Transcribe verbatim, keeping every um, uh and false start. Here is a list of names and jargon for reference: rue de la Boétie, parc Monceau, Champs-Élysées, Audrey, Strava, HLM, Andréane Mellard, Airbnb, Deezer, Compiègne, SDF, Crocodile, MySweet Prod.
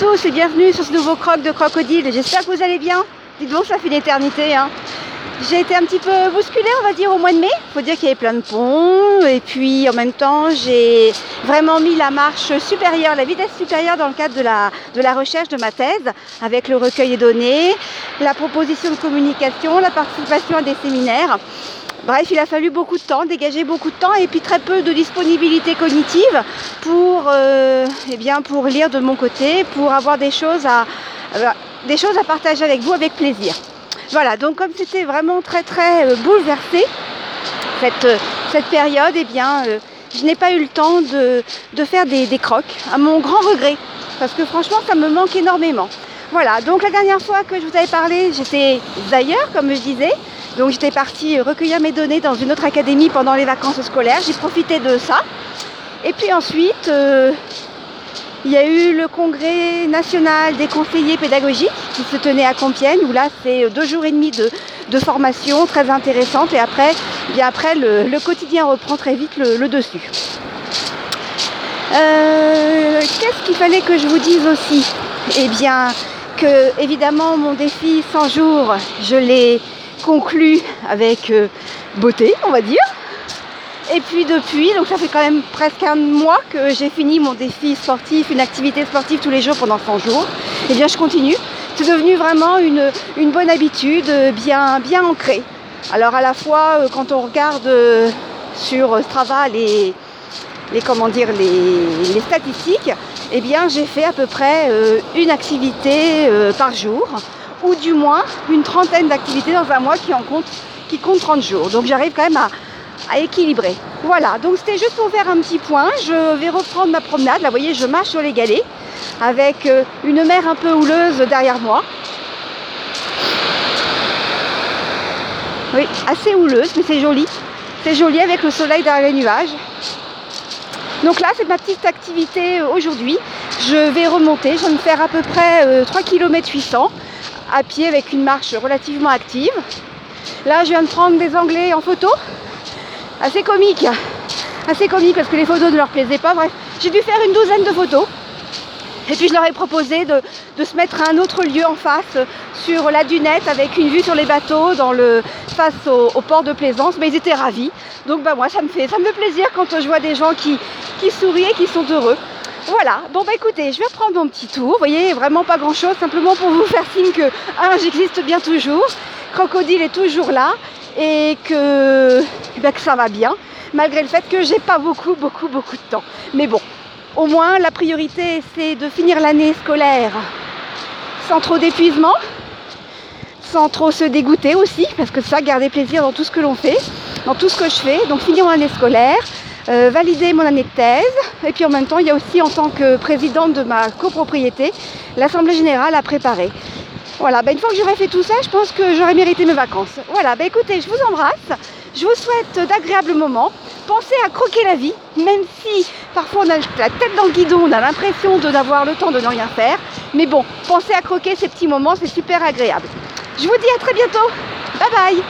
tous et bienvenue sur ce nouveau croc de Crocodile. J'espère que vous allez bien. Dites donc, ça fait une éternité. Hein. J'ai été un petit peu bousculée, on va dire, au mois de mai. Il faut dire qu'il y avait plein de ponts. Et puis, en même temps, j'ai vraiment mis la marche supérieure, la vitesse supérieure dans le cadre de la, de la recherche de ma thèse, avec le recueil des données, la proposition de communication, la participation à des séminaires. Bref, il a fallu beaucoup de temps, dégager beaucoup de temps et puis très peu de disponibilité cognitive pour, euh, eh bien, pour lire de mon côté, pour avoir des choses à, euh, des choses à partager avec vous avec plaisir. Voilà, donc comme c'était vraiment très très euh, bouleversé cette, euh, cette période, eh bien, euh, je n'ai pas eu le temps de, de faire des, des crocs, à mon grand regret, parce que franchement ça me manque énormément. Voilà, donc la dernière fois que je vous avais parlé, j'étais ailleurs, comme je disais. Donc j'étais partie recueillir mes données dans une autre académie pendant les vacances scolaires. J'ai profité de ça. Et puis ensuite, euh, il y a eu le congrès national des conseillers pédagogiques qui se tenait à Compiègne, où là c'est deux jours et demi de, de formation très intéressante. Et après, eh bien après le, le quotidien reprend très vite le, le dessus. Euh, qu'est-ce qu'il fallait que je vous dise aussi ? Eh bien... que, évidemment, mon défi cent jours, je l'ai conclu avec euh, beauté, on va dire. Et puis depuis, donc ça fait quand même presque un mois que j'ai fini mon défi sportif, une activité sportive tous les jours pendant cent jours. Et bien, je continue. C'est devenu vraiment une, une bonne habitude, bien, bien ancrée. Alors, à la fois, euh, quand on regarde euh, sur Strava les... Les, comment dire, les, les statistiques, eh bien j'ai fait à peu près euh, une activité euh, par jour, ou du moins une trentaine d'activités dans un mois qui en compte, qui compte trente jours. Donc j'arrive quand même à, à équilibrer. Voilà, donc c'était juste pour faire un petit point. Je vais reprendre ma promenade. Là, vous voyez, je marche sur les galets avec euh, une mer un peu houleuse derrière moi. Oui, assez houleuse, mais c'est joli. C'est joli avec le soleil derrière les nuages. Donc là, c'est ma petite activité aujourd'hui. Je vais remonter, je vais me faire à peu près trois virgule huit kilomètres à pied avec une marche relativement active. Là, je viens de prendre des Anglais en photo. Assez comique, assez comique parce que les photos ne leur plaisaient pas. Bref, j'ai dû faire une douzaine de photos. Et puis, je leur ai proposé de, de se mettre à un autre lieu en face, sur la dunette, avec une vue sur les bateaux, dans le, face au, au port de Plaisance. Mais ils étaient ravis. Donc, bah, moi, ça me fait, ça me fait plaisir quand je vois des gens qui, qui sourient et qui sont heureux. Voilà. Bon, bah, écoutez, je vais reprendre mon petit tour. Vous voyez, vraiment pas grand-chose. Simplement pour vous faire signe que, un, j'existe bien toujours. Crocodile est toujours là. Et que, bah, que ça va bien. Malgré le fait que j'ai pas beaucoup, beaucoup, beaucoup de temps. Mais bon. Au moins, la priorité, c'est de finir l'année scolaire sans trop d'épuisement, sans trop se dégoûter aussi, parce que ça, garder plaisir dans tout ce que l'on fait, dans tout ce que je fais. Donc, finir mon année scolaire, euh, valider mon année de thèse. Et puis, en même temps, il y a aussi, en tant que présidente de ma copropriété, l'Assemblée Générale à préparer. Voilà, bah, une fois que j'aurai fait tout ça, je pense que j'aurai mérité mes vacances. Voilà, bah, écoutez, je vous embrasse. Je vous souhaite d'agréables moments. Pensez à croquer la vie, même si parfois on a la tête dans le guidon, on a l'impression de n'avoir le temps de ne rien faire. Mais bon, pensez à croquer ces petits moments, c'est super agréable. Je vous dis à très bientôt. Bye bye.